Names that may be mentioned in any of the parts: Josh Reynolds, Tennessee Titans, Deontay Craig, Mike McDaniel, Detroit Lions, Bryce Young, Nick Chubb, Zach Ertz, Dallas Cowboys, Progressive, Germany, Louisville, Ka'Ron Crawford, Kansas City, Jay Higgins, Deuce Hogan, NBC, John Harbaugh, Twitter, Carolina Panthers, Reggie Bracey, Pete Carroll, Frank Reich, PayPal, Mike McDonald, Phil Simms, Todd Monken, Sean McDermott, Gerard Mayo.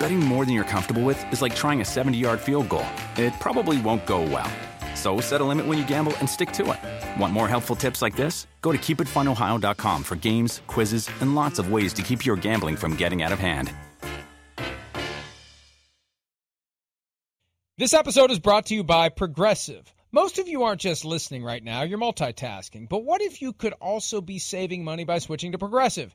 Betting more than you're comfortable with is like trying a 70-yard field goal. It probably won't go well. So set a limit when you gamble and stick to it. Want more helpful tips like this? Go to KeepItFunOhio.com for games, quizzes, and lots of ways to keep your gambling from getting out of hand. This episode is brought to you by Progressive. Most of you aren't just listening right now, you're multitasking. But what if you could also be saving money by switching to Progressive?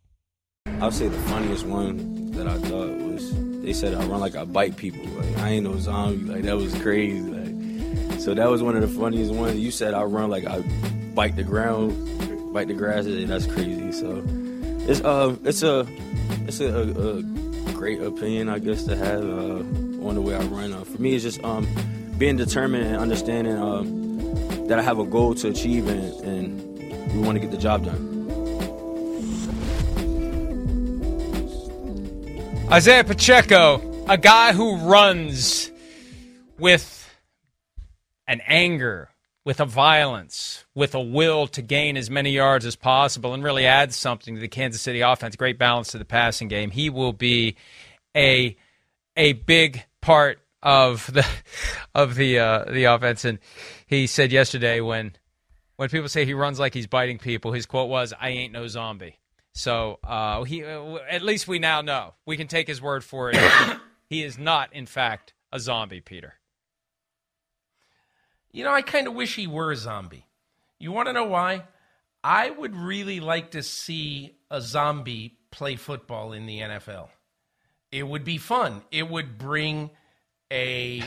I'll say the funniest one that I thought was, they said I run like I bite people. Like, I ain't no zombie. Like, that was crazy. Like, so that was one of the funniest ones. You said I run like I bite the ground, bite the grass. That's crazy. So it's a great opinion, I guess, to have on the way I run. For me, it's just being determined and understanding that I have a goal to achieve and we want to get the job done. Isaiah Pacheco, a guy who runs with an anger, with a violence, with a will to gain as many yards as possible and really adds something to the Kansas City offense. Great balance to the passing game. He will be a big part of the offense. And he said yesterday when people say he runs like he's biting people, his quote was, "I ain't no zombie." So at least we now know. We can take his word for it. He is not, in fact, a zombie, Peter. You know, I kind of wish he were a zombie. You want to know why? I would really like to see a zombie play football in the NFL. It would be fun. It would bring a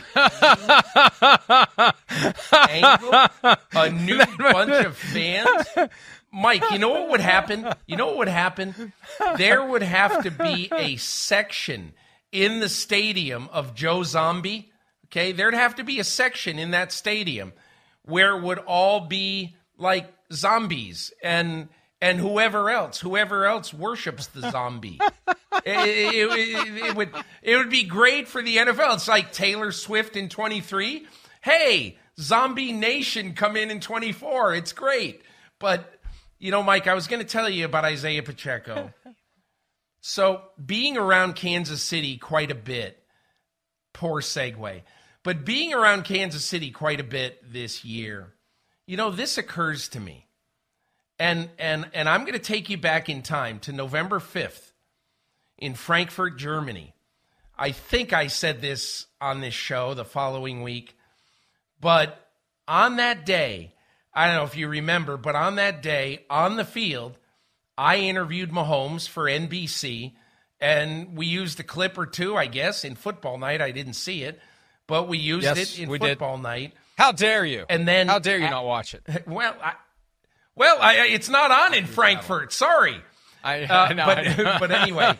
new bunch of fans. Mike, you know what would happen? There would have to be a section in the stadium of Joe Zombie. Okay, there'd have to be a section in that stadium where it would all be like zombies and whoever else worships the zombie. It would be great for the NFL. It's like Taylor Swift in 23. Hey, Zombie Nation come in 24. It's great, but. You know, Mike, I was going to tell you about Isaiah Pacheco. So being around Kansas City quite a bit, poor segue, but being around Kansas City quite a bit this year, you know, this occurs to me. And I'm going to take you back in time to November 5th in Frankfurt, Germany. I think I said this on this show the following week, but on that day, I don't know if you remember, but on that day, on the field, I interviewed Mahomes for NBC, and we used a clip or two, I guess, in Football Night. I didn't see it, but we used it in Football Night. How dare you? And then how dare you not watch it? Well, it's not on in Frankfurt. Sorry. But anyway,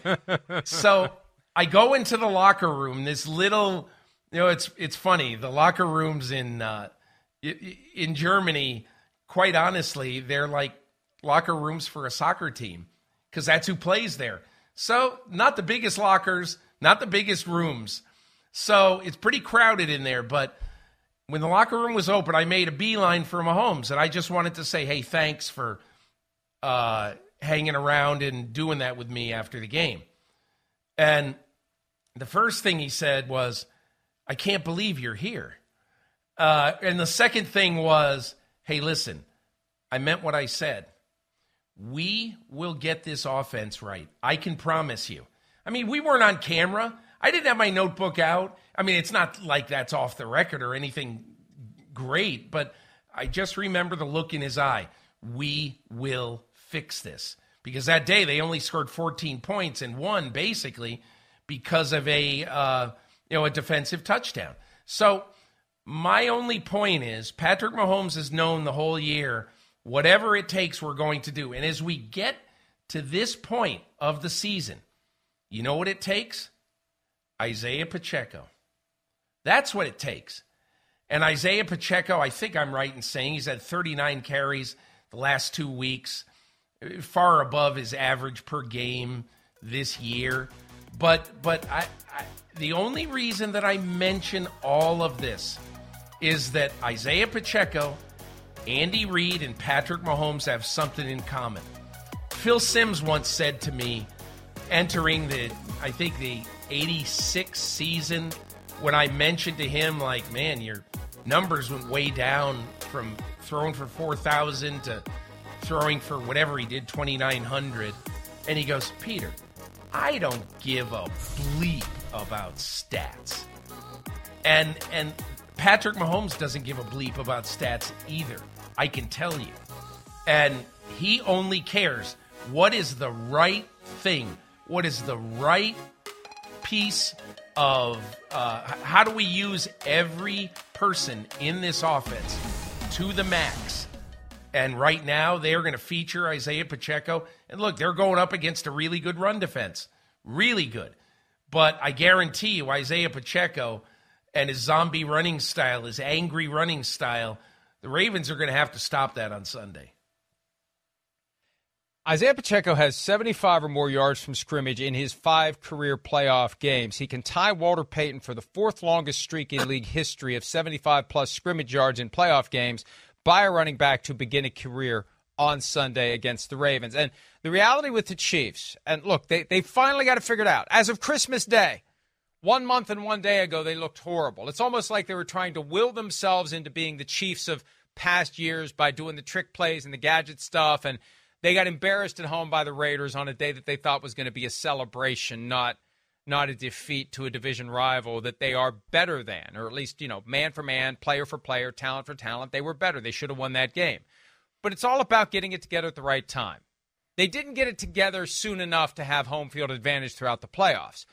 so I go into the locker room. This little, you know, it's funny. The locker rooms in Germany, quite honestly, they're like locker rooms for a soccer team because that's who plays there. So not the biggest lockers, not the biggest rooms. So it's pretty crowded in there. But when the locker room was open, I made a beeline for Mahomes. And I just wanted to say, hey, thanks for hanging around and doing that with me after the game. And the first thing he said was, I can't believe you're here. And the second thing was, hey, listen, I meant what I said. We will get this offense right. I can promise you. I mean, we weren't on camera. I didn't have my notebook out. I mean, it's not like that's off the record or anything great, but I just remember the look in his eye. We will fix this. Because that day they only scored 14 points and won basically because of a defensive touchdown. So my only point is Patrick Mahomes has known the whole year, whatever it takes, we're going to do. And as we get to this point of the season, you know what it takes? Isaiah Pacheco. That's what it takes. And Isaiah Pacheco, I think I'm right in saying he's had 39 carries the last 2 weeks, far above his average per game this year. But the only reason that I mention all of this is that Isaiah Pacheco, Andy Reid, and Patrick Mahomes have something in common. Phil Simms once said to me, entering the 86 season, when I mentioned to him, like, man, your numbers went way down from throwing for 4,000 to throwing for whatever he did, 2,900. And he goes, Peter, I don't give a bleep about stats. And Patrick Mahomes doesn't give a bleep about stats either, I can tell you. And he only cares what is the right thing, what is the right piece of how do we use every person in this offense to the max. And right now, they're going to feature Isaiah Pacheco. And look, they're going up against a really good run defense. Really good. But I guarantee you, Isaiah Pacheco and his zombie running style, his angry running style, the Ravens are going to have to stop that on Sunday. Isaiah Pacheco has 75 or more yards from scrimmage in his 5 career playoff games. He can tie Walter Payton for the 4th longest streak in league history of 75-plus scrimmage yards in playoff games by a running back to begin a career on Sunday against the Ravens. And the reality with the Chiefs, and look, they finally got it figured out. As of Christmas Day, 1 month and 1 day ago, they looked horrible. It's almost like they were trying to will themselves into being the Chiefs of past years by doing the trick plays and the gadget stuff, and they got embarrassed at home by the Raiders on a day that they thought was going to be a celebration, not a defeat to a division rival that they are better than, or at least, man for man, player for player, talent for talent. They were better. They should have won that game. But it's all about getting it together at the right time. They didn't get it together soon enough to have home field advantage throughout the playoffs,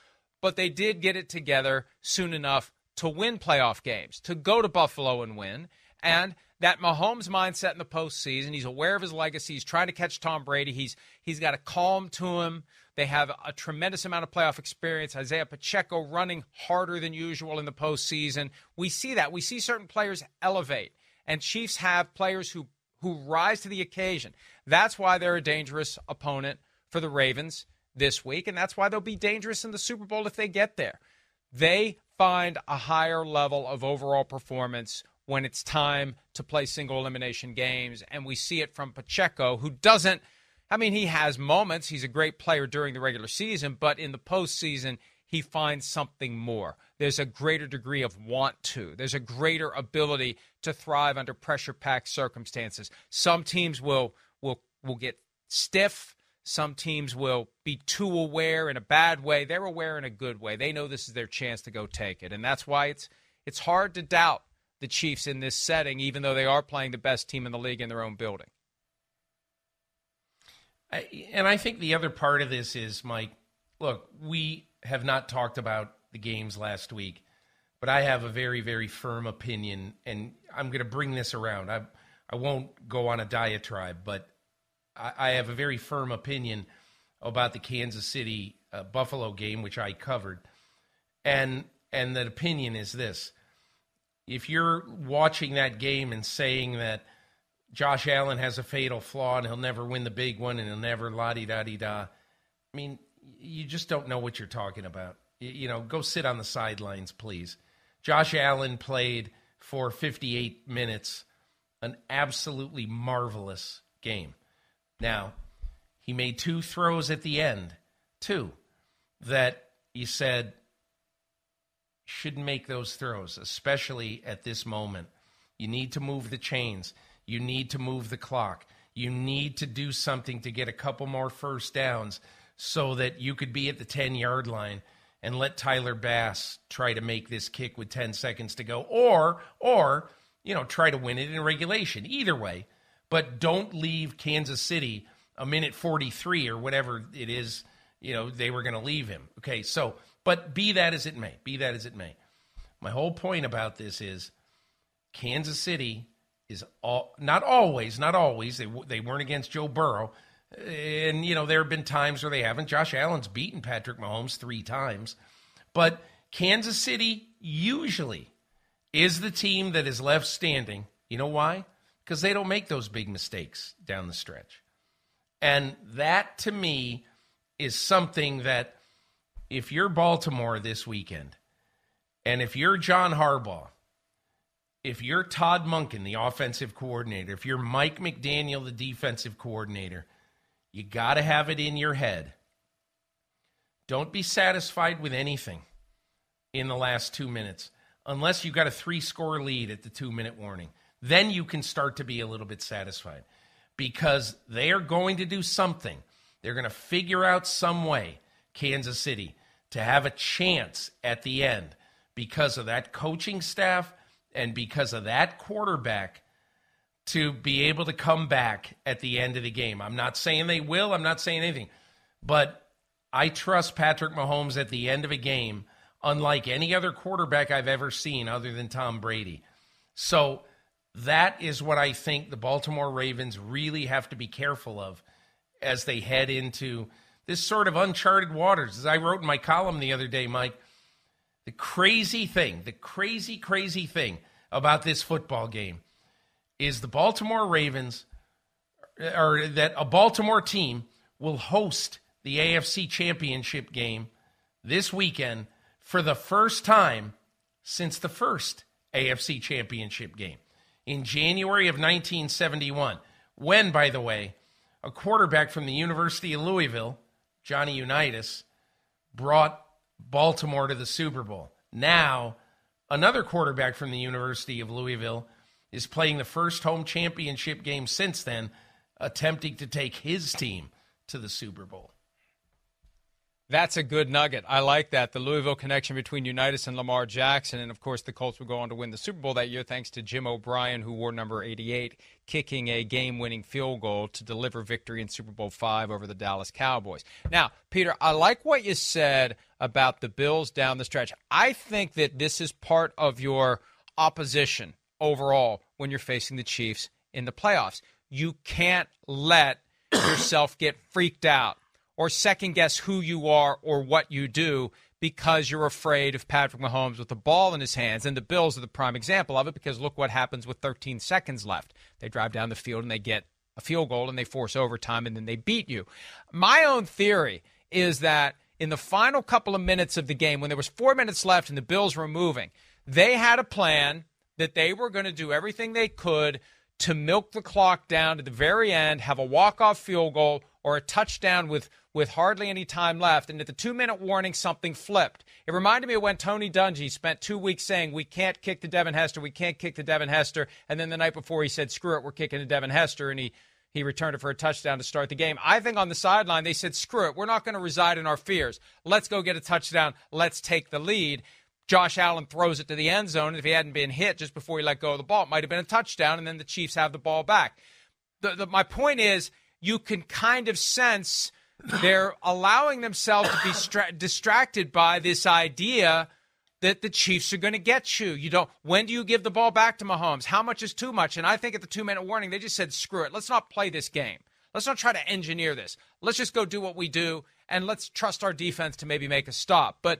but they did get it together soon enough to win playoff games, to go to Buffalo and win, and that Mahomes mindset in the postseason, he's aware of his legacy. He's trying to catch Tom Brady. He's got a calm to him. They have a tremendous amount of playoff experience. Isaiah Pacheco running harder than usual in the postseason. We see that. We see certain players elevate, and Chiefs have players who rise to the occasion. That's why they're a dangerous opponent for the Ravens this week, and that's why they'll be dangerous in the Super Bowl if they get there. They find a higher level of overall performance when it's time to play single elimination games. And we see it from Pacheco, who doesn't, he has moments. He's a great player during the regular season, but in the postseason, he finds something more. There's a greater degree of want to. There's a greater ability to thrive under pressure-packed circumstances. Some teams will get stiff. Some teams will be too aware in a bad way. They're aware in a good way. They know this is their chance to go take it. And that's why it's hard to doubt the Chiefs in this setting, even though they are playing the best team in the league in their own building. And I think the other part of this is, Mike, look, we have not talked about the games last week, but I have a very, very firm opinion, and I'm going to bring this around. I won't go on a diatribe, but I have a very firm opinion about the Kansas City Buffalo game, which I covered. And that opinion is this. If you're watching that game and saying that Josh Allen has a fatal flaw and he'll never win the big one and he'll never la-di-da-di-da, you just don't know what you're talking about. Go sit on the sidelines, please. Josh Allen played for 58 minutes, an absolutely marvelous game. Now, he made 2 throws at the end, 2, that he said, shouldn't make those throws, especially at this moment. You need to move the chains. You need to move the clock. You need to do something to get a couple more first downs so that you could be at the 10-yard line and let Tyler Bass try to make this kick with 10 seconds to go, or you know, try to win it in regulation. Either way, but don't leave Kansas City a minute 43 or whatever it is, you know, they were going to leave him. Okay, so, but be that as it may, my whole point about this is Kansas City is all, not always, they weren't against Joe Burrow. And, you know, there have been times where they haven't. Josh Allen's beaten Patrick Mahomes 3 times. But Kansas City usually is the team that is left standing. You know why? Because they don't make those big mistakes down the stretch. And that, to me, is something that if you're Baltimore this weekend, and if you're John Harbaugh, if you're Todd Monken, the offensive coordinator, if you're Mike McDaniel, the defensive coordinator, you got to have it in your head. Don't be satisfied with anything in the last 2 minutes unless you got a 3-score lead at the 2-minute warning. Then you can start to be a little bit satisfied because they are going to do something. They're going to figure out some way, Kansas City, to have a chance at the end because of that coaching staff and because of that quarterback to be able to come back at the end of the game. I'm not saying they will. I'm not saying anything. But I trust Patrick Mahomes at the end of a game, unlike any other quarterback I've ever seen other than Tom Brady. So that is what I think the Baltimore Ravens really have to be careful of as they head into this sort of uncharted waters. As I wrote in my column the other day, Mike, the crazy thing, the crazy thing about this football game is the Baltimore Ravens, or that a Baltimore team will host the AFC Championship game this weekend for the first time since the first AFC Championship game in January of 1971, when, by the way, a quarterback from the University of Louisville, Johnny Unitas, brought Baltimore to the Super Bowl. Now, another quarterback from the University of Louisville is playing the first home championship game since then, attempting to take his team to the Super Bowl. That's a good nugget. I like that. The Louisville connection between Unitas and Lamar Jackson. And, of course, the Colts would go on to win the Super Bowl that year thanks to Jim O'Brien, who wore number 88, kicking a game-winning field goal to deliver victory in Super Bowl V over the Dallas Cowboys. Now, Peter, I like what you said about the Bills down the stretch. I think that this is part of your opposition overall when you're facing the Chiefs in the playoffs. You can't let yourself get freaked out or second guess who you are or what you do because you're afraid of Patrick Mahomes with the ball in his hands. And the Bills are the prime example of it because look what happens with 13 seconds left. They drive down the field and they get a field goal and they force overtime and then they beat you. My own theory is that in the final couple of minutes of the game, when there was 4 minutes left and the Bills were moving, they had a plan that they were going to do everything they could to milk the clock down to the very end, have a walk-off field goal or a touchdown with hardly any time left. And at the 2-minute warning, something flipped. It reminded me of when Tony Dungy spent 2 weeks saying, we can't kick to Devin Hester, And then the night before he said, screw it, we're kicking to Devin Hester, and he returned it for a touchdown to start the game. I think on the sideline they said, screw it, we're not going to reside in our fears. Let's go get a touchdown. Let's take the lead. Josh Allen throws it to the end zone. If he hadn't been hit just before he let go of the ball, it might have been a touchdown, and then the Chiefs have the ball back. My point is you can kind of sense they're allowing themselves to be distracted by this idea that the Chiefs are going to get you. When do you give the ball back to Mahomes? How much is too much? And I think at the 2-minute warning, they just said, screw it. Let's not play this game. Let's not try to engineer this. Let's just go do what we do, and let's trust our defense to maybe make a stop. But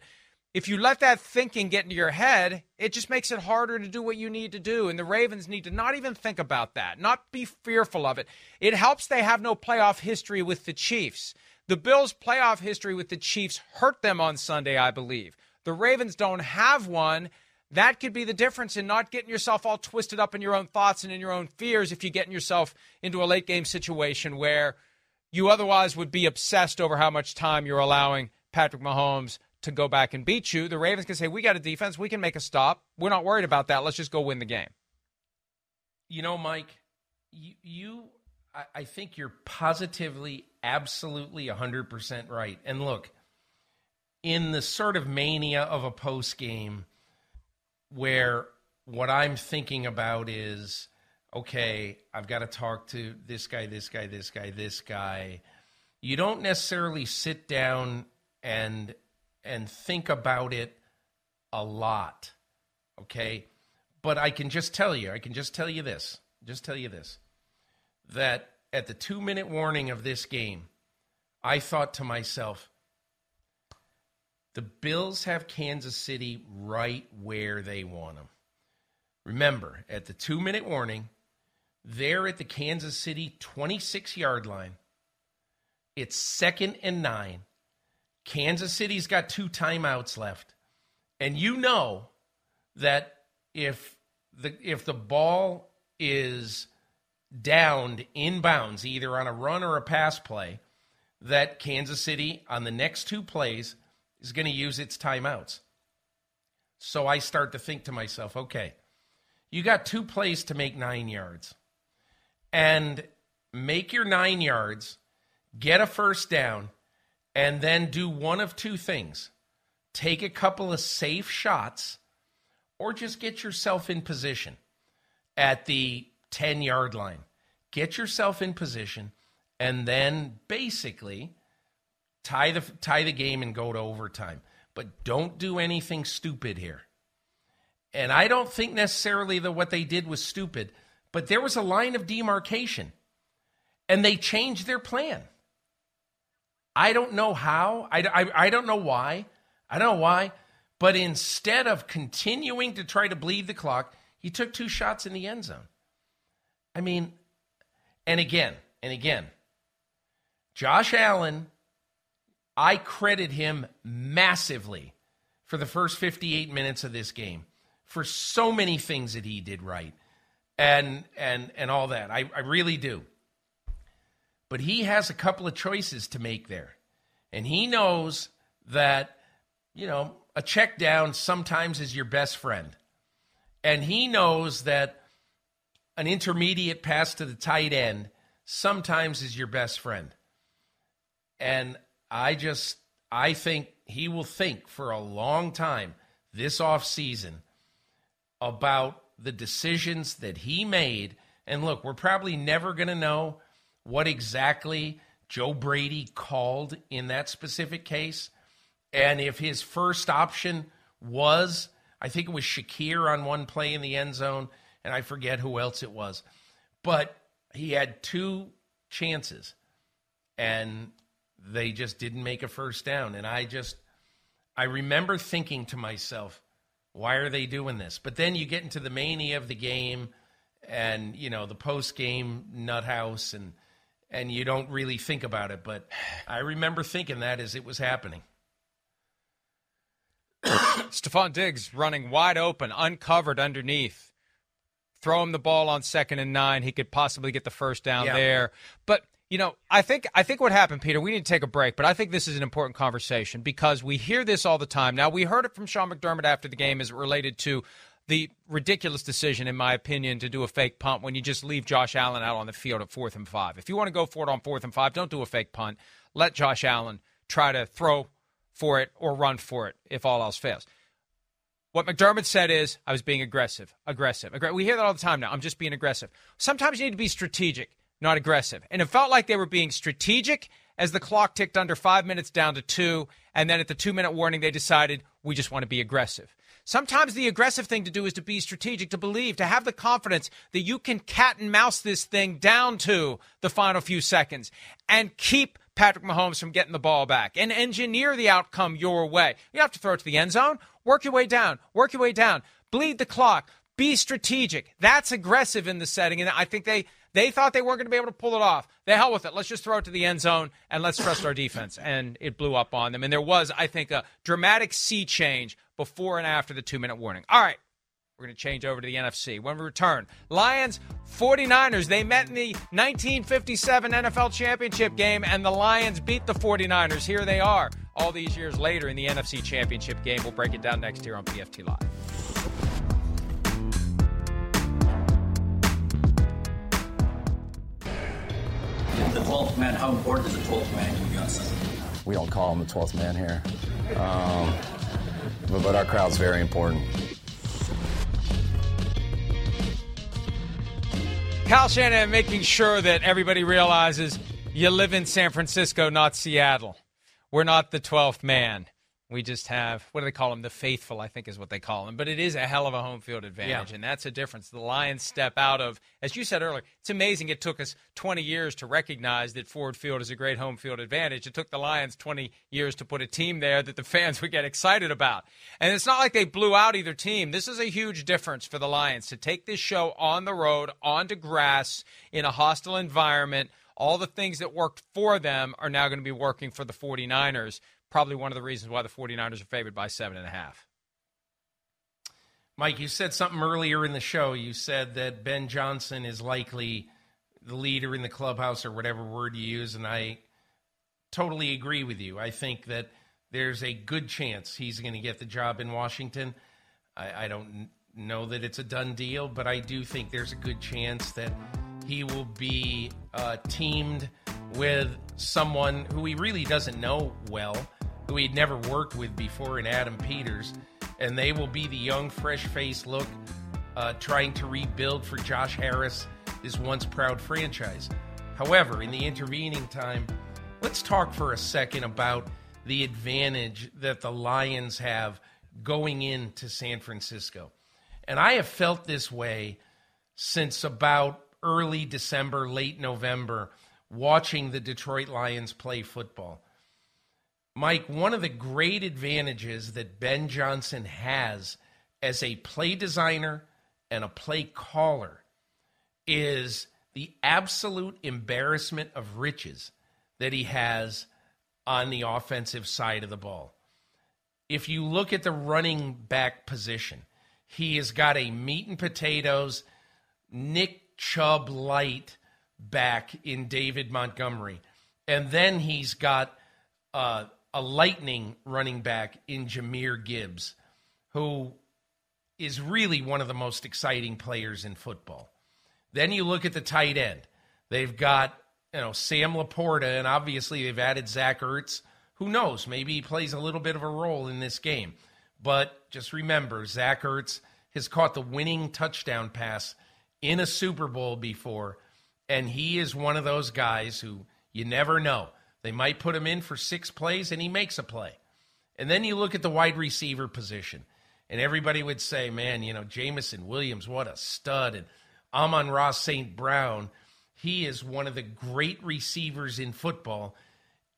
if you let that thinking get into your head, it just makes it harder to do what you need to do. And the Ravens need to not even think about that, not be fearful of it. It helps they have no playoff history with the Chiefs. The Bills' playoff history with the Chiefs hurt them on Sunday, I believe. The Ravens don't have one. That could be the difference in not getting yourself all twisted up in your own thoughts and in your own fears if you're getting yourself into a late-game situation where you otherwise would be obsessed over how much time you're allowing Patrick Mahomes to go back and beat you. The Ravens can say, we got a defense. We can make a stop. We're not worried about that. Let's just go win the game. You know, Mike, I think you're positively, absolutely 100% right. And look, in the sort of mania of a post game where what I'm thinking about is, okay, I've got to talk to this guy. You don't necessarily sit down and think about it a lot, okay? But I can just tell you this, that at the 2-minute warning of this game, I thought to myself, the Bills have Kansas City right where they want them. Remember, at the 2-minute warning, they're at the Kansas City 26-yard line. It's 2nd and 9. Kansas City's got 2 timeouts left. And you know that if the ball is downed inbounds, either on a run or a pass play, that Kansas City on the next 2 plays is going to use its timeouts. So I start to think to myself, okay, you got 2 plays to make 9 yards. And make your 9 yards, get a first down, and then do one of 2 things. Take a couple of safe shots, or just get yourself in position at the 10-yard line. Get yourself in position, and then basically tie the game and go to overtime. But don't do anything stupid here. And I don't think necessarily that what they did was stupid, but there was a line of demarcation, and they changed their plan. I don't know how. I don't know why. I don't know why, but instead of continuing to try to bleed the clock, he took 2 shots in the end zone. I mean, and again, Josh Allen, I credit him massively for the first 58 minutes of this game, for so many things that he did right and all that. I really do. But he has a couple of choices to make there, and he knows that, you know, a check down sometimes is your best friend. And he knows that an intermediate pass to the tight end sometimes is your best friend. And I think he will think for a long time this offseason about the decisions that he made. And look, we're probably never going to know what exactly Joe Brady called in that specific case. And if his first option was, I think it was Shakir on one play in the end zone, and I forget who else it was. But he had 2 chances, and they just didn't make a first down. And I remember thinking to myself, why are they doing this? But then you get into the mania of the game and, you know, the post-game nut house, and you don't really think about it. But I remember thinking that as it was happening. Stephon Diggs running wide open, uncovered underneath. Throw him the ball on 2nd and 9. He could possibly get the first down there. But, you know, I think what happened, Peter, we need to take a break, but I think this is an important conversation because we hear this all the time. Now, we heard it from Sean McDermott after the game as it related to the ridiculous decision, in my opinion, to do a fake punt when you just leave Josh Allen out on the field at 4th and 5. If you want to go for it on 4th and 5, don't do a fake punt. Let Josh Allen try to throw for it or run for it if all else fails. What McDermott said is, I was being aggressive. We hear that all the time now. I'm just being aggressive. Sometimes you need to be strategic, not aggressive. And it felt like they were being strategic as the clock ticked under 5 minutes down to 2. And then at the 2-minute warning, they decided we just want to be aggressive. Sometimes the aggressive thing to do is to be strategic, to believe, to have the confidence that you can cat and mouse this thing down to the final few seconds and keep Patrick Mahomes from getting the ball back and engineer the outcome your way. You have to throw it to the end zone, work your way down, bleed the clock, be strategic. That's aggressive in the setting. And I think they thought they weren't going to be able to pull it off. The hell with it. Let's just throw it to the end zone and let's trust our defense. And it blew up on them. And there was, I think, a dramatic sea change before and after the 2-minute warning. All right. We're going to change over to the NFC. When we return, Lions, 49ers. They met in the 1957 NFL Championship game, and the Lions beat the 49ers. Here they are all these years later in the NFC Championship game. We'll break it down next here on PFT Live. The 12th man, how important is the 12th man to be on Sunday? We don't call him the 12th man here. But our crowd's very important. Kyle Shanahan making sure that everybody realizes you live in San Francisco, not Seattle. We're not the 12th man. We just have, what do they call them? The faithful, I think is what they call them. But it is a hell of a home field advantage, yeah. And that's a difference. The Lions step out of, as you said earlier, it's amazing it took us 20 years to recognize that Ford Field is a great home field advantage. It took the Lions 20 years to put a team there that the fans would get excited about. And it's not like they blew out either team. This is a huge difference for the Lions to take this show on the road, onto grass, in a hostile environment. All the things that worked for them are now going to be working for the 49ers. Probably one of the reasons why the 49ers are favored by 7.5. Mike, you said something earlier in the show. You said that Ben Johnson is likely the leader in the clubhouse, or whatever word you use, and I totally agree with you. I think that there's a good chance he's going to get the job in Washington. I don't know that it's a done deal, but I do think there's a good chance that he will be teamed with someone who he really doesn't know well, who he'd never worked with before in Adam Peters, and they will be the young, fresh-faced look trying to rebuild for Josh Harris, this once-proud franchise. However, in the intervening time, let's talk for a second about the advantage that the Lions have going into San Francisco. And I have felt this way since about early December, late November, watching the Detroit Lions play football. Mike, one of the great advantages that Ben Johnson has as a play designer and a play caller is the absolute embarrassment of riches that he has on the offensive side of the ball. If you look at the running back position, he has got a meat and potatoes, Nick Chubb light back in David Montgomery. And then he's got a lightning running back in Jahmyr Gibbs, who is really one of the most exciting players in football. Then you look at the tight end. They've got, Sam Laporta, and obviously they've added Zach Ertz. Who knows? Maybe he plays a little bit of a role in this game. But just remember, Zach Ertz has caught the winning touchdown pass in a Super Bowl before. And he is one of those guys who you never know. They might put him in for 6 plays, and he makes a play. And then you look at the wide receiver position, and everybody would say, man, Jamison Williams, what a stud. And Amon-Ra St. Brown, he is one of the great receivers in football,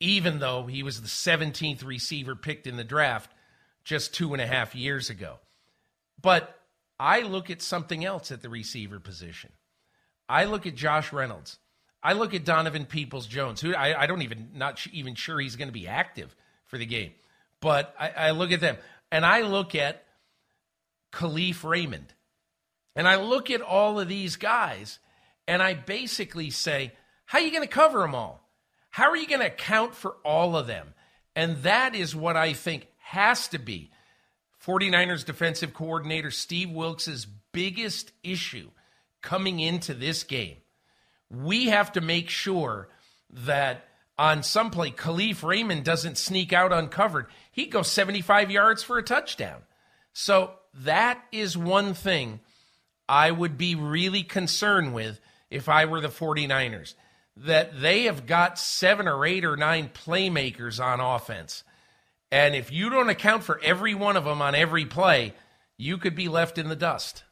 even though he was the 17th receiver picked in the draft just 2.5 years ago. But I look at something else at the receiver position. I look at Josh Reynolds. I look at Donovan Peoples-Jones, who I don't even, not even sure he's going to be active for the game. But I look at them. And I look at Khalif Raymond. And I look at all of these guys, and I basically say, how are you going to cover them all? How are you going to account for all of them? And that is what I think has to be 49ers defensive coordinator Steve Wilkes' biggest issue coming into this game. We have to make sure that on some play, Khalif Raymond doesn't sneak out uncovered. He goes 75 yards for a touchdown. So that is one thing I would be really concerned with if I were the 49ers, that they have got 7 or 8 or 9 playmakers on offense. And if you don't account for every one of them on every play, you could be left in the dust.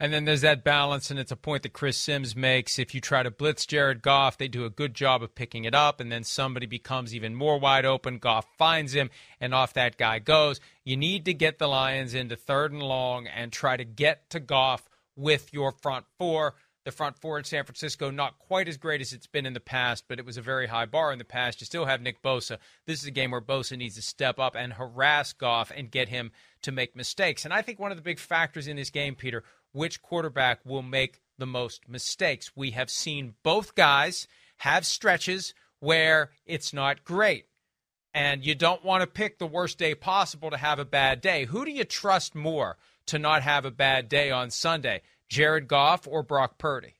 And then there's that balance, and it's a point that Chris Sims makes. If you try to blitz Jared Goff, they do a good job of picking it up, and then somebody becomes even more wide open. Goff finds him, and off that guy goes. You need to get the Lions into 3rd and long and try to get to Goff with your front four. The front four in San Francisco, not quite as great as it's been in the past, but it was a very high bar in the past. You still have Nick Bosa. This is a game where Bosa needs to step up and harass Goff and get him to make mistakes. And I think one of the big factors in this game, Peter, which quarterback will make the most mistakes. We have seen both guys have stretches where it's not great, and you don't want to pick the worst day possible to have a bad day. Who do you trust more to not have a bad day on Sunday, Jared Goff or Brock Purdy?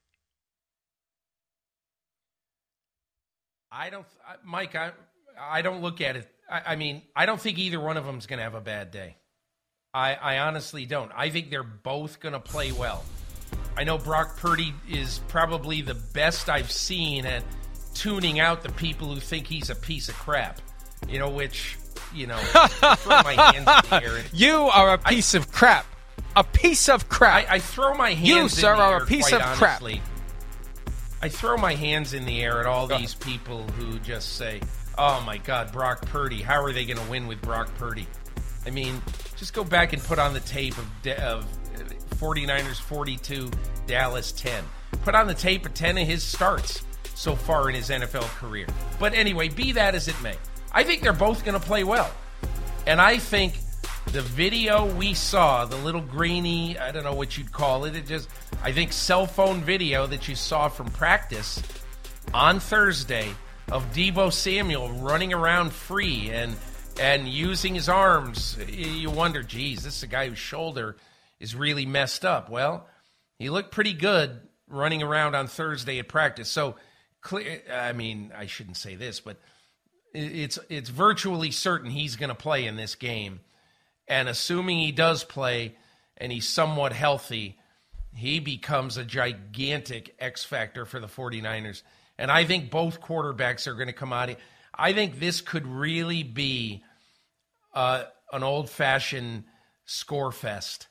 I don't, Mike, I don't look at it I mean, I don't think either one of them is going to have a bad day. I honestly don't. I think they're both going to play well. I know Brock Purdy is probably the best I've seen at tuning out the people who think he's a piece of crap. You know, which, you know, throw my hands in the air. You are a piece of crap. A piece of crap. I throw my hands in the air. You, sir, are a piece of crap. I throw my hands in the air at all these people who just say, oh, my God, Brock Purdy. How are they going to win with Brock Purdy? I mean, just go back and put on the tape of 49ers 42, Dallas 10. Put on the tape of 10 of his starts so far in his NFL career. But anyway, be that as it may, I think they're both going to play well. And I think the video we saw, the little greeny, I don't know what you'd call it, I think cell phone video that you saw from practice on Thursday of Debo Samuel running around free and using his arms, you wonder, geez, this is a guy whose shoulder is really messed up. Well, he looked pretty good running around on Thursday at practice. So, I mean, I shouldn't say this, but it's virtually certain he's going to play in this game. And assuming he does play and he's somewhat healthy, he becomes a gigantic X factor for the 49ers. And I think both quarterbacks are going to come out. I think this could really be an old-fashioned score fest.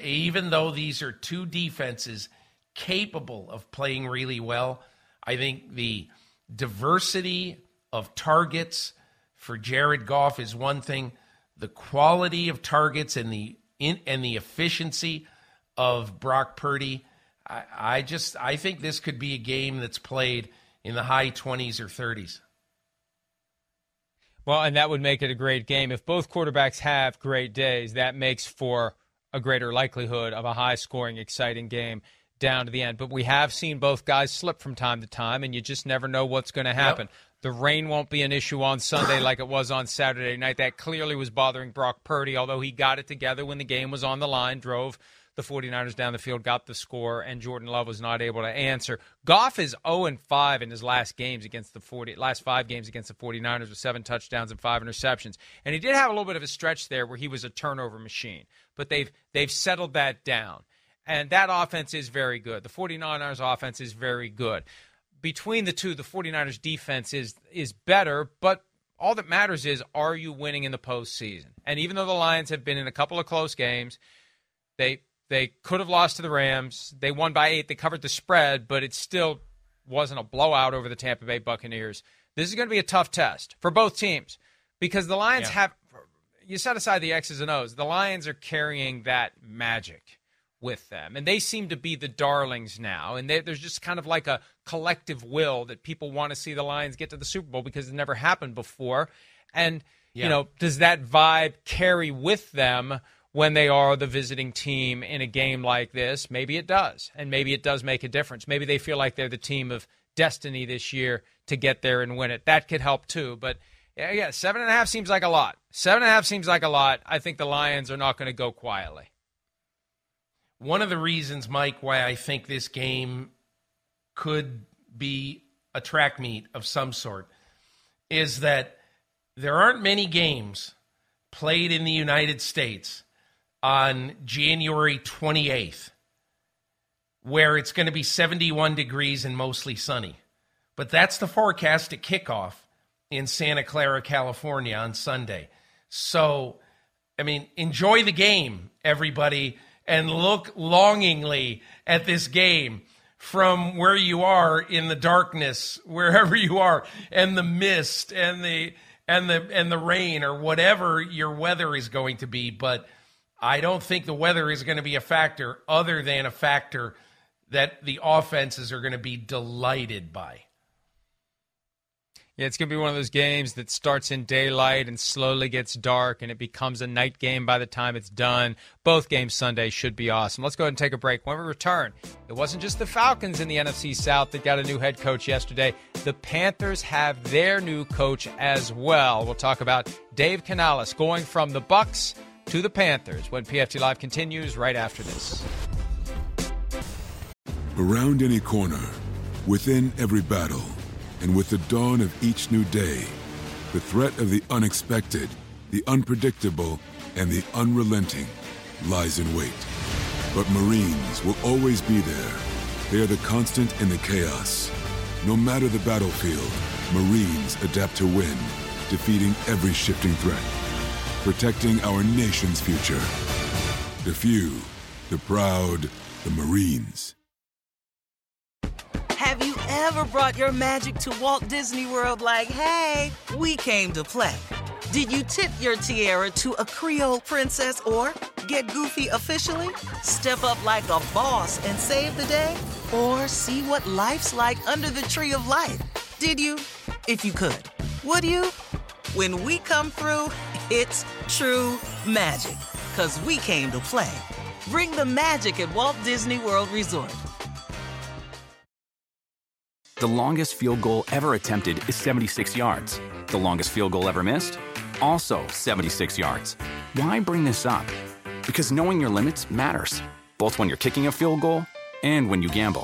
Even though these are two defenses capable of playing really well, I think the diversity of targets for Jared Goff is one thing. The quality of targets and the efficiency of Brock Purdy, I think this could be a game that's played in the high 20s or 30s. Well, and that would make it a great game. If both quarterbacks have great days, that makes for a greater likelihood of a high-scoring, exciting game down to the end. But we have seen both guys slip from time to time, and you just never know what's going to happen. Yep. The rain won't be an issue on Sunday like it was on Saturday night. That clearly was bothering Brock Purdy, although he got it together when the game was on the line, drove the 49ers down the field, got the score, and Jordan Love was not able to answer. Goff is 0-5 in his last 5 games against the 49ers with 7 touchdowns and 5 interceptions. And he did have a little bit of a stretch there where he was a turnover machine, but they've settled that down. And that offense is very good. The 49ers offense is very good. Between the two, the 49ers defense is better, but all that matters is, are you winning in the postseason? And even though the Lions have been in a couple of close games, they could have lost to the Rams. They won by 8. They covered the spread, but it still wasn't a blowout over the Tampa Bay Buccaneers. This is going to be a tough test for both teams because the Lions have – you set aside the X's and O's. The Lions are carrying that magic with them, and they seem to be the darlings now. And there's just kind of like a collective will that people want to see the Lions get to the Super Bowl because it never happened before. And, you know, does that vibe carry with them – when they are the visiting team in a game like this? Maybe it does, and maybe it does make a difference. Maybe they feel like they're the team of destiny this year to get there and win it. That could help too, but yeah, 7.5 seems like a lot. 7.5 seems like a lot. I think the Lions are not going to go quietly. One of the reasons, Mike, why I think this game could be a track meet of some sort is that there aren't many games played in the United States on January 28th, where it's going to be 71 degrees and mostly sunny. But that's the forecast at kickoff in Santa Clara, California on Sunday. So, I mean, enjoy the game, everybody, and look longingly at this game from where you are in the darkness, wherever you are, and the mist and the rain or whatever your weather is going to be. But I don't think the weather is going to be a factor other than a factor that the offenses are going to be delighted by. Yeah, it's going to be one of those games that starts in daylight and slowly gets dark, and it becomes a night game by the time it's done. Both games Sunday should be awesome. Let's go ahead and take a break. When we return, it wasn't just the Falcons in the NFC South that got a new head coach yesterday. The Panthers have their new coach as well. We'll talk about Dave Canales going from the Bucs to the Panthers when PFT Live continues right after this. Around any corner, within every battle, and with the dawn of each new day, The threat of the unexpected, the unpredictable, and the unrelenting lies in wait. But Marines will always be there. They are the constant in the chaos. No matter the battlefield, Marines adapt to win, defeating every shifting threat, protecting our nation's future. The few, the proud, the Marines. Have you ever brought your magic to Walt Disney World like, hey, we came to play? Did you tip your tiara to a Creole princess or get goofy officially? Step up like a boss and save the day? Or see what life's like under the Tree of Life? Did you? If you could. Would you? When we come through, it's true magic. 'Cause we came to play. Bring the magic at Walt Disney World Resort. The longest field goal ever attempted is 76 yards. The longest field goal ever missed? Also 76 yards. Why bring this up? Because knowing your limits matters, both when you're kicking a field goal and when you gamble.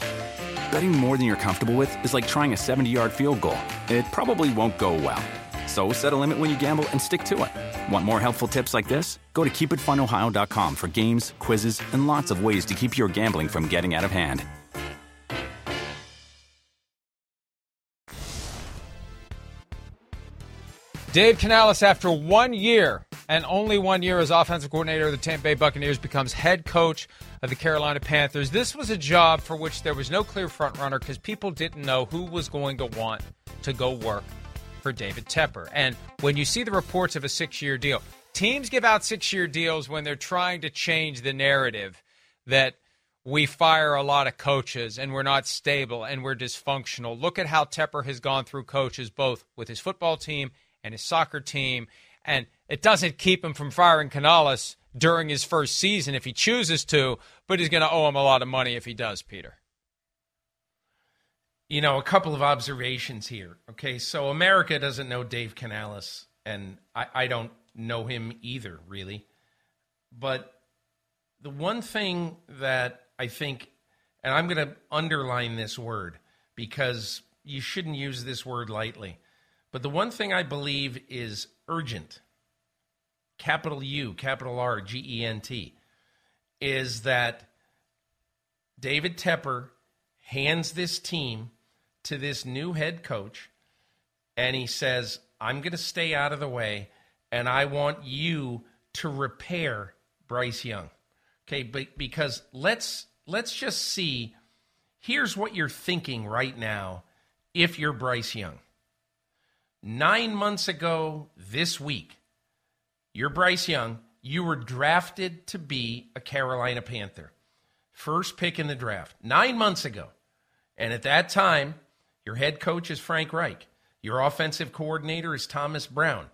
Betting more than you're comfortable with is like trying a 70-yard field goal. It probably won't go well. So set a limit when you gamble and stick to it. Want more helpful tips like this? Go to KeepItFunOhio.com for games, quizzes, and lots of ways to keep your gambling from getting out of hand. Dave Canales, after 1 year, and only 1 year as offensive coordinator of the Tampa Bay Buccaneers, becomes head coach of the Carolina Panthers. This was a job for which there was no clear frontrunner because people didn't know who was going to want to go work for David Tepper. And when you see the reports of a 6-year deal, teams give out 6-year deals when they're trying to change the narrative that we fire a lot of coaches and we're not stable and we're dysfunctional. Look at how Tepper has gone through coaches, both with his football team and his soccer team, and it doesn't keep him from firing Canales during his first season if he chooses to, but he's going to owe him a lot of money if he does, Peter. You know, a couple of observations here. Okay, so America doesn't know Dave Canales, and I don't know him either, really. But the one thing that I think, and I'm going to underline this word because you shouldn't use this word lightly, but the one thing I believe is urgent, capital U, capital R, Gent, is that David Tepper hands this team to this new head coach, and he says, I'm going to stay out of the way, and I want you to repair Bryce Young. Okay, but because let's just see, here's what you're thinking right now if you're Bryce Young. 9 months ago this week, you're Bryce Young. You were drafted to be a Carolina Panther. First pick in the draft. 9 months ago. And at that time, your head coach is Frank Reich. Your offensive coordinator is Thomas Brown.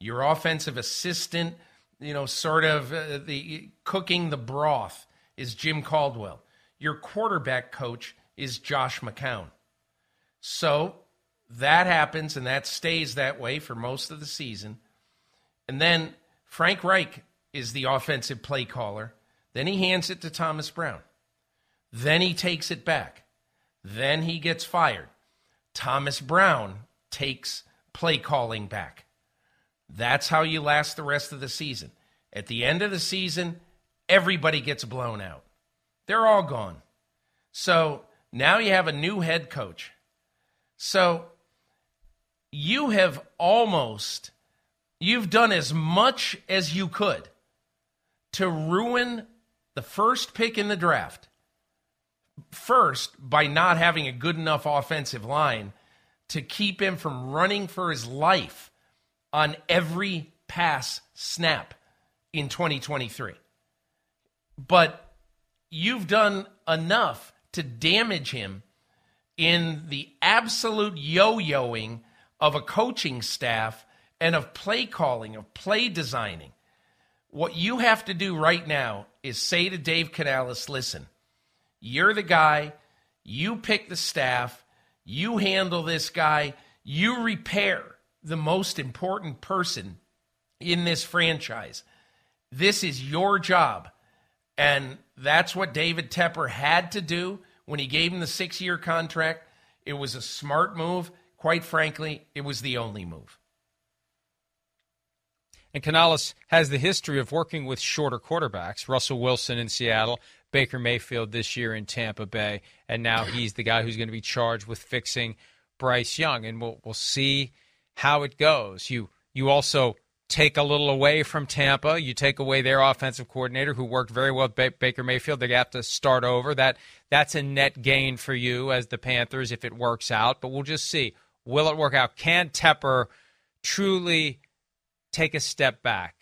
Your offensive assistant, you know, sort of the cooking the broth, is Jim Caldwell. Your quarterback coach is Josh McCown. So that happens, and that stays that way for most of the season. And then Frank Reich is the offensive play caller. Then he hands it to Thomas Brown. Then he takes it back. Then he gets fired. Thomas Brown takes play calling back. That's how you last the rest of the season. At the end of the season, everybody gets blown out. They're all gone. So now you have a new head coach. So you have almost, you've done as much as you could to ruin the first pick in the draft. First, by not having a good enough offensive line to keep him from running for his life on every pass snap in 2023. But you've done enough to damage him in the absolute yo-yoing of a coaching staff and of play calling, of play designing. What you have to do right now is say to Dave Canales, listen, you're the guy, you pick the staff, you handle this guy, you repair the most important person in this franchise. This is your job. And that's what David Tepper had to do when he gave him the 6-year contract. It was a smart move. Quite frankly, it was the only move. And Canales has the history of working with shorter quarterbacks, Russell Wilson in Seattle, Baker Mayfield this year in Tampa Bay, and now he's the guy who's going to be charged with fixing Bryce Young, and we'll see how it goes. You also take a little away from Tampa. You take away their offensive coordinator who worked very well with Baker Mayfield. They have to start over. That's a net gain for you as the Panthers if it works out, but we'll just see. Will it work out? Can Tepper truly take a step back?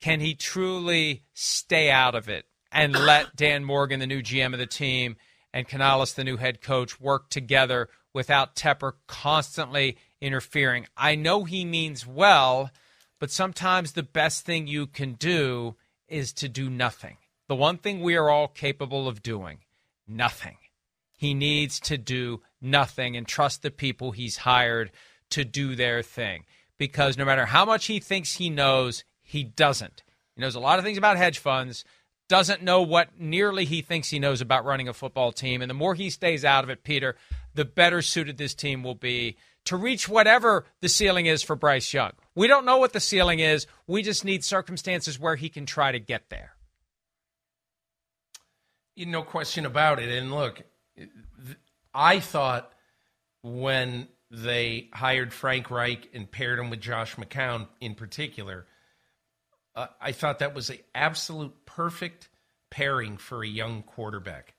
Can he truly stay out of it and let Dan Morgan, the new GM of the team, and Canales, the new head coach, work together without Tepper constantly interfering? I know he means well, but sometimes the best thing you can do is to do nothing. The one thing we are all capable of doing, nothing. He needs to do nothing and trust the people he's hired to do their thing, because no matter how much he thinks he knows, he doesn't. He knows a lot of things about hedge funds, doesn't know what nearly he thinks he knows about running a football team. And the more he stays out of it, Peter, the better suited this team will be to reach whatever the ceiling is for Bryce Young. We don't know what the ceiling is. We just need circumstances where he can try to get there. No question about it. And look, I thought when they hired Frank Reich and paired him with Josh McCown in particular, I thought that was an absolute perfect pairing for a young quarterback.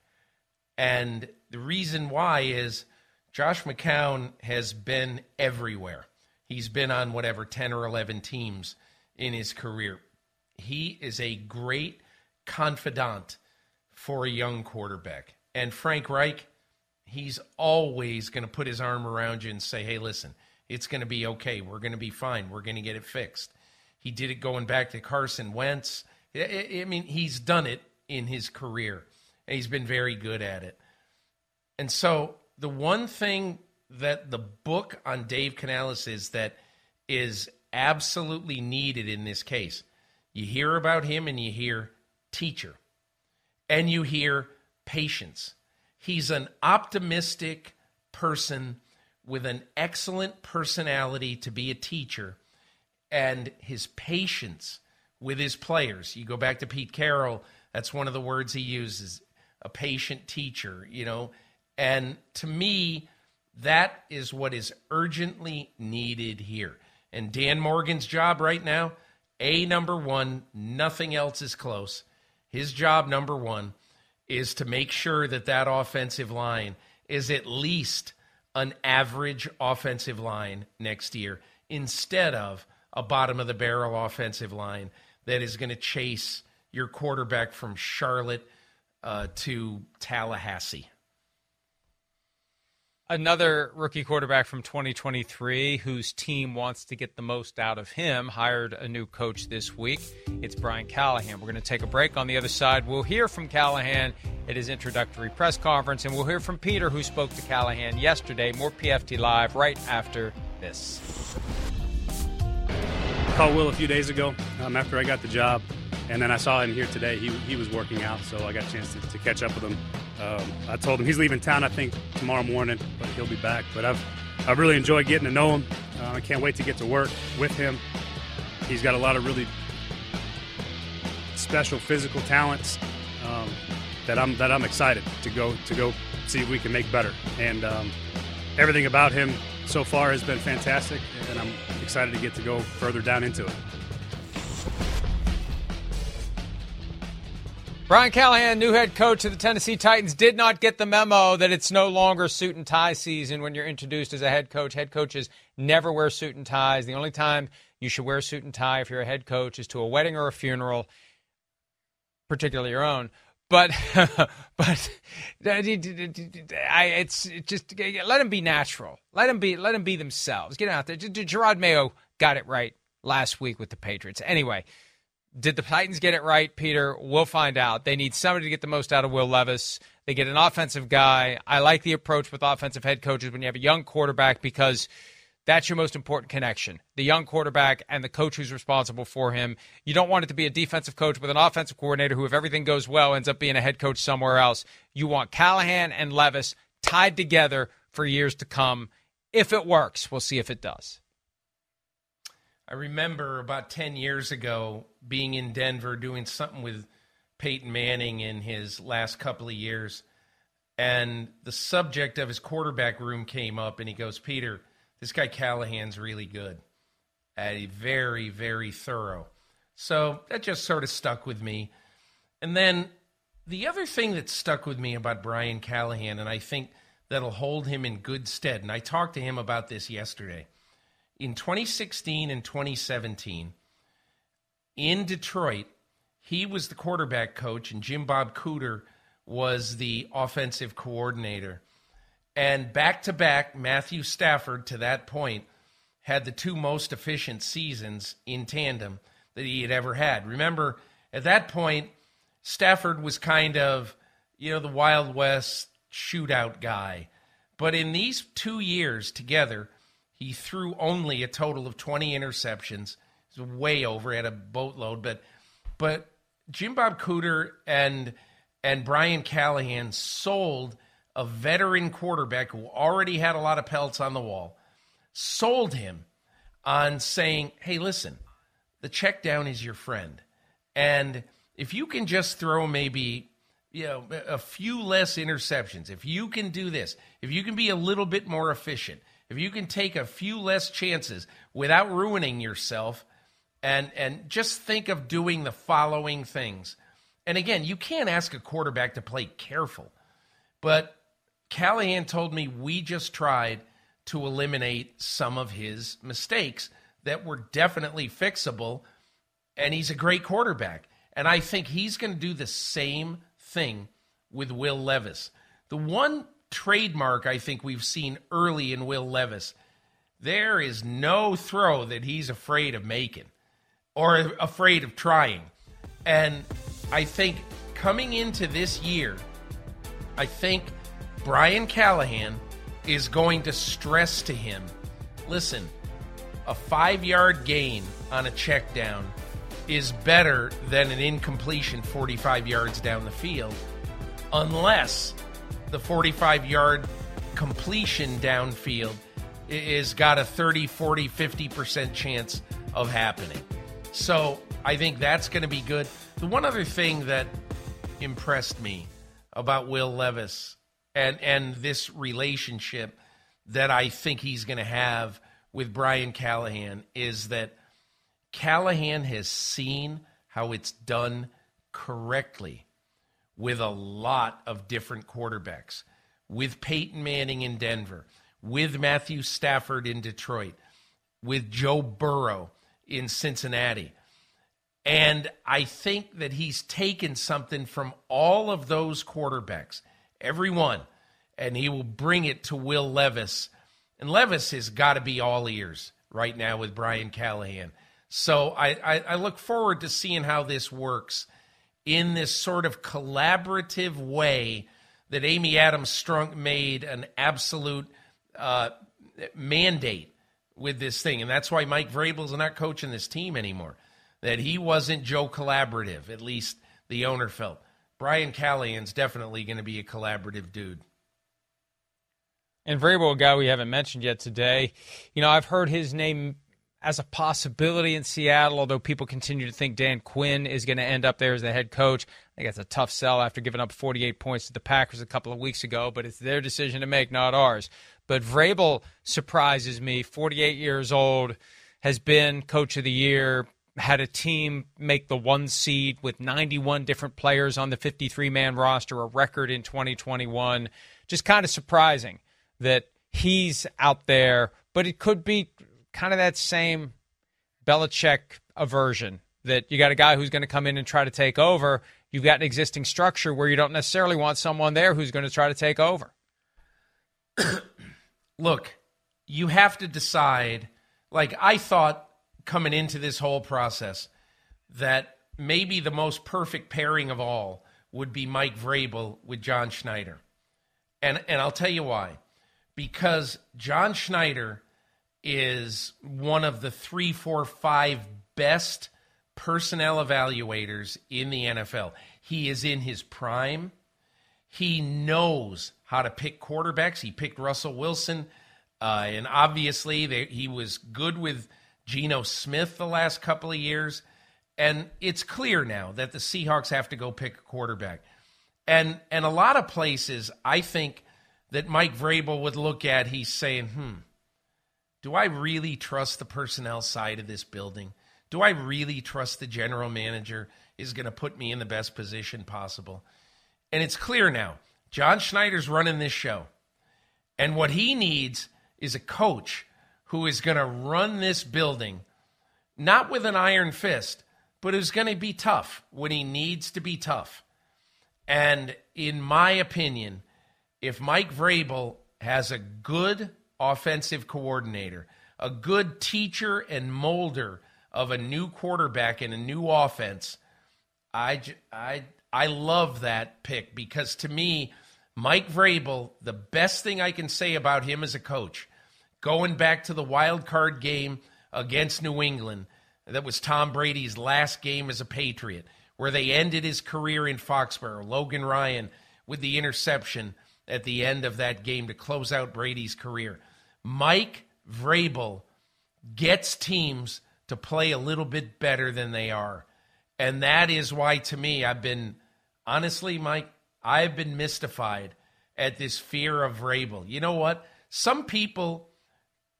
And the reason why is Josh McCown has been everywhere. He's been on whatever, 10 or 11 teams in his career. He is a great confidant for a young quarterback. And Frank Reich, he's always going to put his arm around you and say, hey, listen, it's going to be okay. We're going to be fine. We're going to get it fixed. He did it going back to Carson Wentz. I mean, he's done it in his career, and he's been very good at it. And so the one thing that the book on Dave Canales is that is absolutely needed in this case, you hear about him and you hear teacher, and you hear patience. He's an optimistic person with an excellent personality to be a teacher, and his patience with his players. You go back to Pete Carroll, that's one of the words he uses, a patient teacher, And to me, that is what is urgently needed here. And Dan Morgan's job right now, number one, nothing else is close. His job, number one, is to make sure that that offensive line is at least an average offensive line next year instead of a bottom-of-the-barrel offensive line that is going to chase your quarterback from Charlotte to Tallahassee. Another rookie quarterback from 2023 whose team wants to get the most out of him hired a new coach this week. It's Brian Callahan. We're going to take a break. On the other side, we'll hear from Callahan at his introductory press conference, and we'll hear from Peter, who spoke to Callahan yesterday. More PFT Live right after this. I called Will a few days ago after I got the job, and then I saw him here today. He was working out, so I got a chance to catch up with him. I told him he's leaving town, I think, tomorrow morning, but he'll be back. But I've really enjoyed getting to know him. I can't wait to get to work with him. He's got a lot of really special physical talents that I'm excited to go see if we can make better. And everything about him so far has been fantastic, and I'm excited to get to go further down into it. Brian Callahan, new head coach of the Tennessee Titans, did not get the memo that it's no longer suit and tie season when you're introduced as a head coach. Head coaches never wear suit and ties. The only time you should wear a suit and tie if you're a head coach is to a wedding or a funeral, particularly your own. But it's just let them be natural. Let them be themselves. Get out there. Gerard Mayo got it right last week with the Patriots. Anyway, did the Titans get it right, Peter? We'll find out. They need somebody to get the most out of Will Levis. They get an offensive guy. I like the approach with offensive head coaches when you have a young quarterback, because that's your most important connection, the young quarterback and the coach who's responsible for him. You don't want it to be a defensive coach with an offensive coordinator who, if everything goes well, ends up being a head coach somewhere else. You want Callahan and Levis tied together for years to come, if it works. We'll see if it does. I remember about 10 years ago being in Denver doing something with Peyton Manning in his last couple of years, and the subject of his quarterback room came up, and he goes, Peter, this guy Callahan's really good, very, very thorough. So that just sort of stuck with me. And then the other thing that stuck with me about Brian Callahan, and I think that'll hold him in good stead, and I talked to him about this yesterday. In 2016 and 2017, in Detroit, he was the quarterback coach, and Jim Bob Cooter was the offensive coordinator. And back-to-back, Matthew Stafford, to that point, had the two most efficient seasons in tandem that he had ever had. Remember, at that point, Stafford was kind of, the Wild West shootout guy. But in these 2 years together, he threw only a total of 20 interceptions. It was way over, at a boatload. But Jim Bob Cooter and Brian Callahan sold a veteran quarterback who already had a lot of pelts on the wall, sold him on saying, hey, listen, the check down is your friend. And if you can just throw maybe, a few less interceptions, if you can do this, if you can be a little bit more efficient, if you can take a few less chances without ruining yourself, and just think of doing the following things. And again, you can't ask a quarterback to play careful, but Callahan told me we just tried to eliminate some of his mistakes that were definitely fixable, and he's a great quarterback. And I think he's going to do the same thing with Will Levis. The one trademark I think we've seen early in Will Levis, there is no throw that he's afraid of making or afraid of trying. And I think coming into this year, I think Brian Callahan is going to stress to him, listen, a 5-yard gain on a check down is better than an incompletion 45 yards down the field, unless the 45-yard completion downfield is got a 30, 40, 50% chance of happening. So I think that's going to be good. The one other thing that impressed me about Will Levis and this relationship that I think he's going to have with Brian Callahan is that Callahan has seen how it's done correctly with a lot of different quarterbacks, with Peyton Manning in Denver, with Matthew Stafford in Detroit, with Joe Burrow in Cincinnati. And I think that he's taken something from all of those quarterbacks, everyone, and he will bring it to Will Levis. And Levis has got to be all ears right now with Brian Callahan. So I look forward to seeing how this works in this sort of collaborative way that Amy Adams-Strunk made an absolute mandate with this thing. And that's why Mike Vrabel's not coaching this team anymore, that he wasn't Joe Collaborative, at least the owner felt. Brian Callahan's definitely going to be a collaborative dude. And Vrabel, a guy we haven't mentioned yet today, I've heard his name as a possibility in Seattle, although people continue to think Dan Quinn is going to end up there as the head coach. I think that's a tough sell after giving up 48 points to the Packers a couple of weeks ago, but it's their decision to make, not ours. But Vrabel surprises me. 48 years old, has been coach of the year, had a team make the 1 seed with 91 different players on the 53-man roster, a record in 2021. Just kind of surprising that he's out there, but it could be kind of that same Belichick aversion that you got a guy who's going to come in and try to take over. You've got an existing structure where you don't necessarily want someone there who's going to try to take over. Look, you have to decide. Like, I thought coming into this whole process that maybe the most perfect pairing of all would be Mike Vrabel with John Schneider. And I'll tell you why. Because John Schneider is one of the 3, 4, 5 best personnel evaluators in the NFL. He is in his prime. He knows how to pick quarterbacks. He picked Russell Wilson, and obviously he was good with Geno Smith the last couple of years. And it's clear now that the Seahawks have to go pick a quarterback. And a lot of places, I think, that Mike Vrabel would look at, he's saying, do I really trust the personnel side of this building? Do I really trust the general manager is going to put me in the best position possible? And it's clear now. John Schneider's running this show. And what he needs is a coach who is going to run this building, not with an iron fist, but who's going to be tough when he needs to be tough. And in my opinion, if Mike Vrabel has a good offensive coordinator, a good teacher and molder of a new quarterback and a new offense, I love that pick, because to me, Mike Vrabel, the best thing I can say about him as a coach, going back to the wild card game against New England, that was Tom Brady's last game as a Patriot, where they ended his career in Foxborough, Logan Ryan with the interception at the end of that game to close out Brady's career. Mike Vrabel gets teams to play a little bit better than they are. And that is why, to me, I've been, honestly, Mike, I've been mystified at this fear of Vrabel. You know what? Some people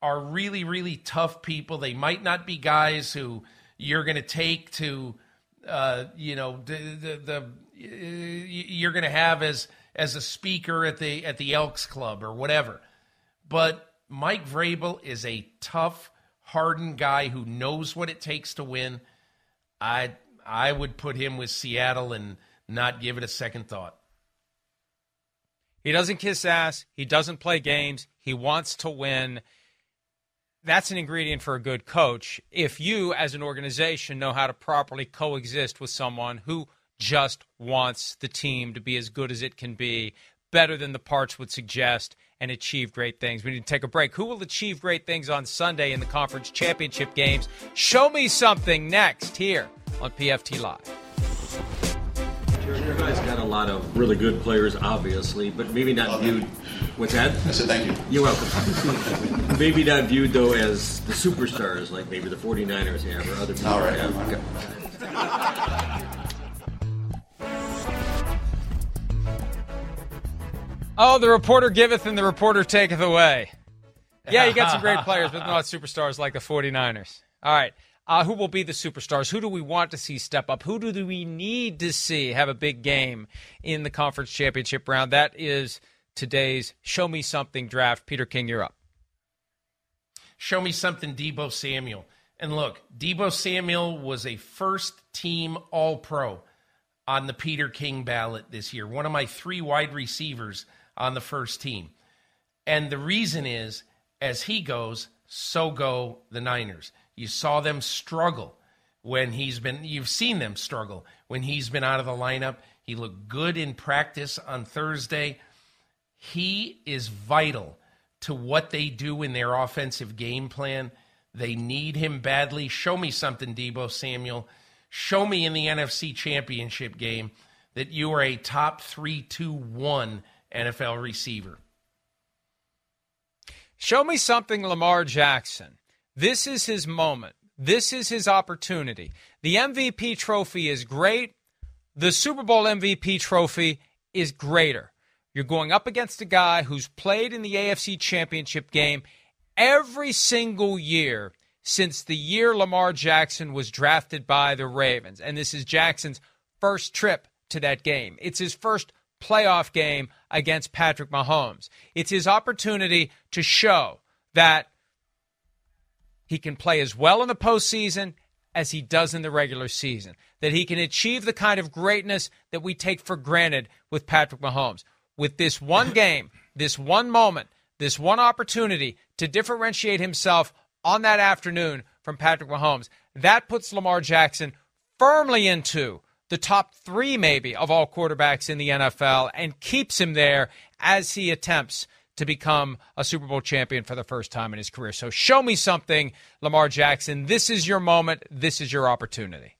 are really, really tough people. They might not be guys who you're going to take to, you're going to have as a speaker at the Elks Club or whatever. But Mike Vrabel is a tough, hardened guy who knows what it takes to win. I would put him with Seattle and not give it a second thought. He doesn't kiss ass. He doesn't play games. He wants to win. That's an ingredient for a good coach. If you, as an organization, know how to properly coexist with someone who just wants the team to be as good as it can be, better than the parts would suggest, and achieve great things. We need to take a break. Who will achieve great things on Sunday in the conference championship games? Show me something next here on PFT Live. You guys got a lot of really good players, obviously, but maybe not viewed. What's that? I said thank you. You're welcome. Maybe not viewed, though, as the superstars, like maybe the 49ers have or other people have. Oh, the reporter giveth and the reporter taketh away. Yeah, you got some great players, but not superstars like the 49ers. All right. Who will be the superstars? Who do we want to see step up? Who do we need to see have a big game in the conference championship round? That is today's Show Me Something draft. Peter King, you're up. Show me something, Debo Samuel. And look, Debo Samuel was a first-team All-Pro on the Peter King ballot this year, one of my three wide receivers on the first team. And the reason is, as he goes, so go the Niners. You saw them struggle when he's been, you've seen them struggle when he's been out of the lineup. He looked good in practice on Thursday. He is vital to what they do in their offensive game plan. They need him badly. Show me something, Debo Samuel. Show me in the NFC Championship game that you are a top 3-2-1 NFL receiver. Show me something, Lamar Jackson. This is his moment. This is his opportunity. The MVP trophy is great. The Super Bowl MVP trophy is greater. You're going up against a guy who's played in the AFC Championship game every single year since the year Lamar Jackson was drafted by the Ravens. And this is Jackson's first trip to that game. It's his first playoff game against Patrick Mahomes. It's his opportunity to show that he can play as well in the postseason as he does in the regular season, that he can achieve the kind of greatness that we take for granted with Patrick Mahomes. With this one game, this one moment, this one opportunity to differentiate himself on that afternoon from Patrick Mahomes, that puts Lamar Jackson firmly into the top three maybe of all quarterbacks in the NFL and keeps him there as he attempts to become a Super Bowl champion for the first time in his career. So show me something, Lamar Jackson. This is your moment. This is your opportunity.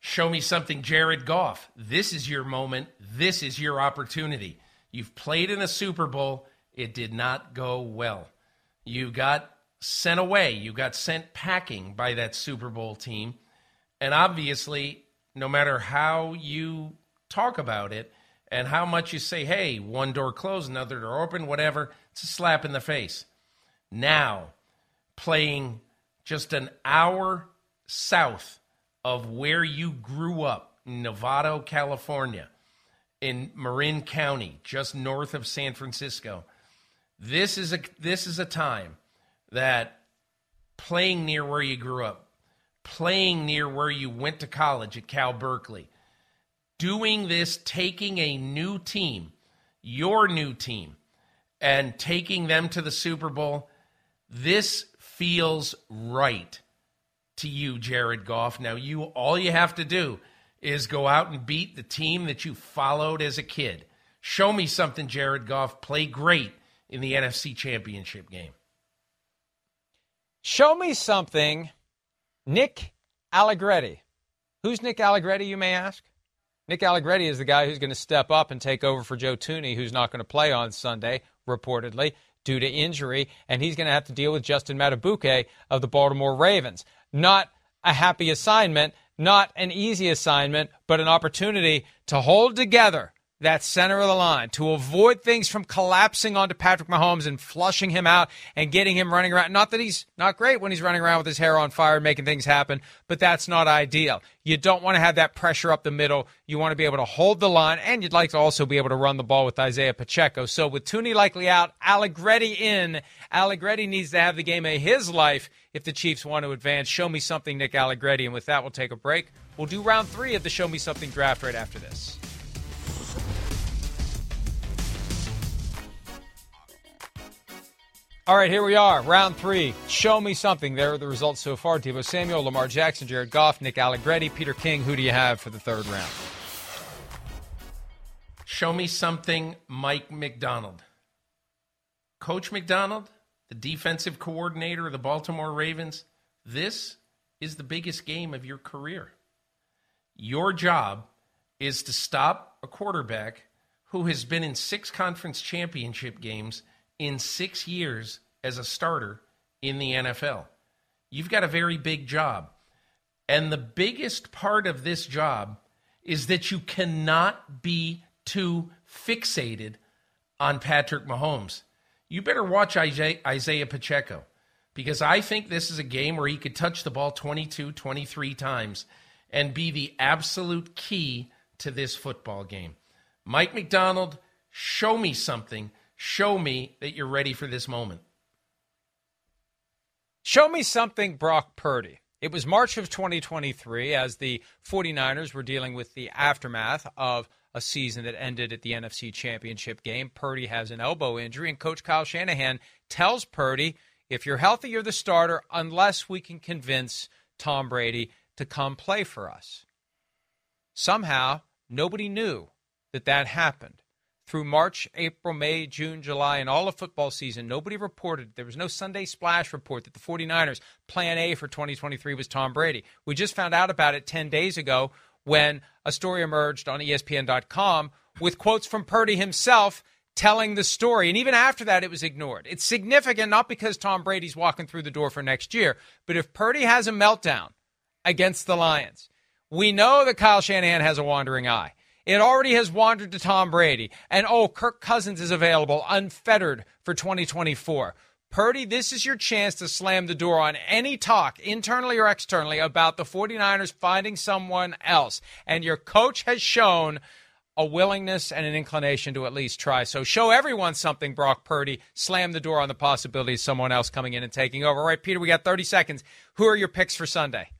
Show me something, Jared Goff. This is your moment. This is your opportunity. You've played in a Super Bowl. It did not go well. You got sent away. You got sent packing by that Super Bowl team. And obviously, no matter how you talk about it and how much you say, hey, one door closed, another door open, whatever, it's a slap in the face. Now, playing just an hour south of where you grew up, Novato, California, in Marin County, just north of San Francisco. This is a time that playing near where you grew up, playing near where you went to college at Cal Berkeley, doing this, taking a new team, your new team, and taking them to the Super Bowl, this feels right to you, Jared Goff. Now, all you have to do is go out and beat the team that you followed as a kid. Show me something, Jared Goff. Play great in the NFC Championship game. Show me something, Nick Allegretti. Who's Nick Allegretti, you may ask? Nick Allegretti is the guy who's going to step up and take over for Joe Tooney, who's not going to play on Sunday, reportedly, due to injury, and he's going to have to deal with Justin Matabuke of the Baltimore Ravens. Not a happy assignment, not an easy assignment, but an opportunity to hold together that center of the line, to avoid things from collapsing onto Patrick Mahomes and flushing him out and getting him running around. Not that he's not great when he's running around with his hair on fire and making things happen, but that's not ideal. You don't want to have that pressure up the middle. You want to be able to hold the line, and you'd like to also be able to run the ball with Isaiah Pacheco. So with Tooney likely out, Allegretti in. Allegretti needs to have the game of his life if the Chiefs want to advance. Show me something, Nick Allegretti. And with that, we'll take a break. We'll do round 3 of the Show Me Something draft right after this. All right, here we are, round 3. Show me something. There are the results so far. Debo Samuel, Lamar Jackson, Jared Goff, Nick Allegretti, Peter King. Who do you have for the 3rd round? Show me something, Mike McDonald. Coach McDonald, the defensive coordinator of the Baltimore Ravens, this is the biggest game of your career. Your job is to stop a quarterback who has been in 6 conference championship games in 6 years as a starter in the NFL. You've got a very big job. And the biggest part of this job is that you cannot be too fixated on Patrick Mahomes. You better watch Isaiah Pacheco, because I think this is a game where he could touch the ball 22, 23 times and be the absolute key to this football game. Mike McDonald, show me something. Show me that you're ready for this moment. Show me something, Brock Purdy. It was March of 2023 as the 49ers were dealing with the aftermath of a season that ended at the NFC Championship game. Purdy has an elbow injury, and Coach Kyle Shanahan tells Purdy, if you're healthy, you're the starter, unless we can convince Tom Brady to come play for us. Somehow, nobody knew that happened. Through March, April, May, June, July, and all of football season, nobody reported. There was no Sunday Splash report that the 49ers' plan A for 2023 was Tom Brady. We just found out about it 10 days ago when a story emerged on ESPN.com with quotes from Purdy himself telling the story. And even after that, it was ignored. It's significant, not because Tom Brady's walking through the door for next year, but if Purdy has a meltdown against the Lions, we know that Kyle Shanahan has a wandering eye. It already has wandered to Tom Brady. And, Kirk Cousins is available unfettered for 2024. Purdy, this is your chance to slam the door on any talk, internally or externally, about the 49ers finding someone else. And your coach has shown a willingness and an inclination to at least try. So show everyone something, Brock Purdy. Slam the door on the possibility of someone else coming in and taking over. All right, Peter, we got 30 seconds. Who are your picks for Sunday?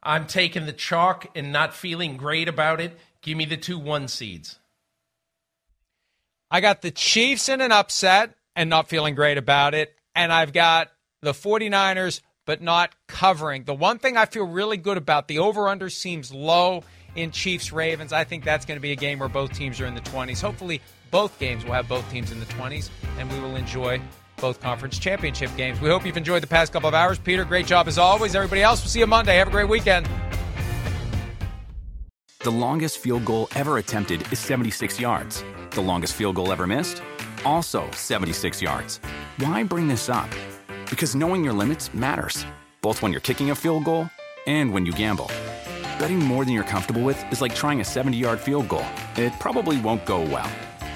I'm taking the chalk and not feeling great about it. Give me the 2-1 seeds. I got the Chiefs in an upset and not feeling great about it. And I've got the 49ers, but not covering. The one thing I feel really good about, the over-under seems low in Chiefs-Ravens. I think that's going to be a game where both teams are in the 20s. Hopefully, both games will have both teams in the 20s, and we will enjoy both conference championship games. We hope you've enjoyed the past couple of hours. Peter, great job as always. Everybody else, we'll see you Monday. Have a great weekend. The longest field goal ever attempted is 76 yards. The longest field goal ever missed? Also 76 yards. Why bring this up? Because knowing your limits matters, both when you're kicking a field goal and when you gamble. Betting more than you're comfortable with is like trying a 70-yard field goal. It probably won't go well.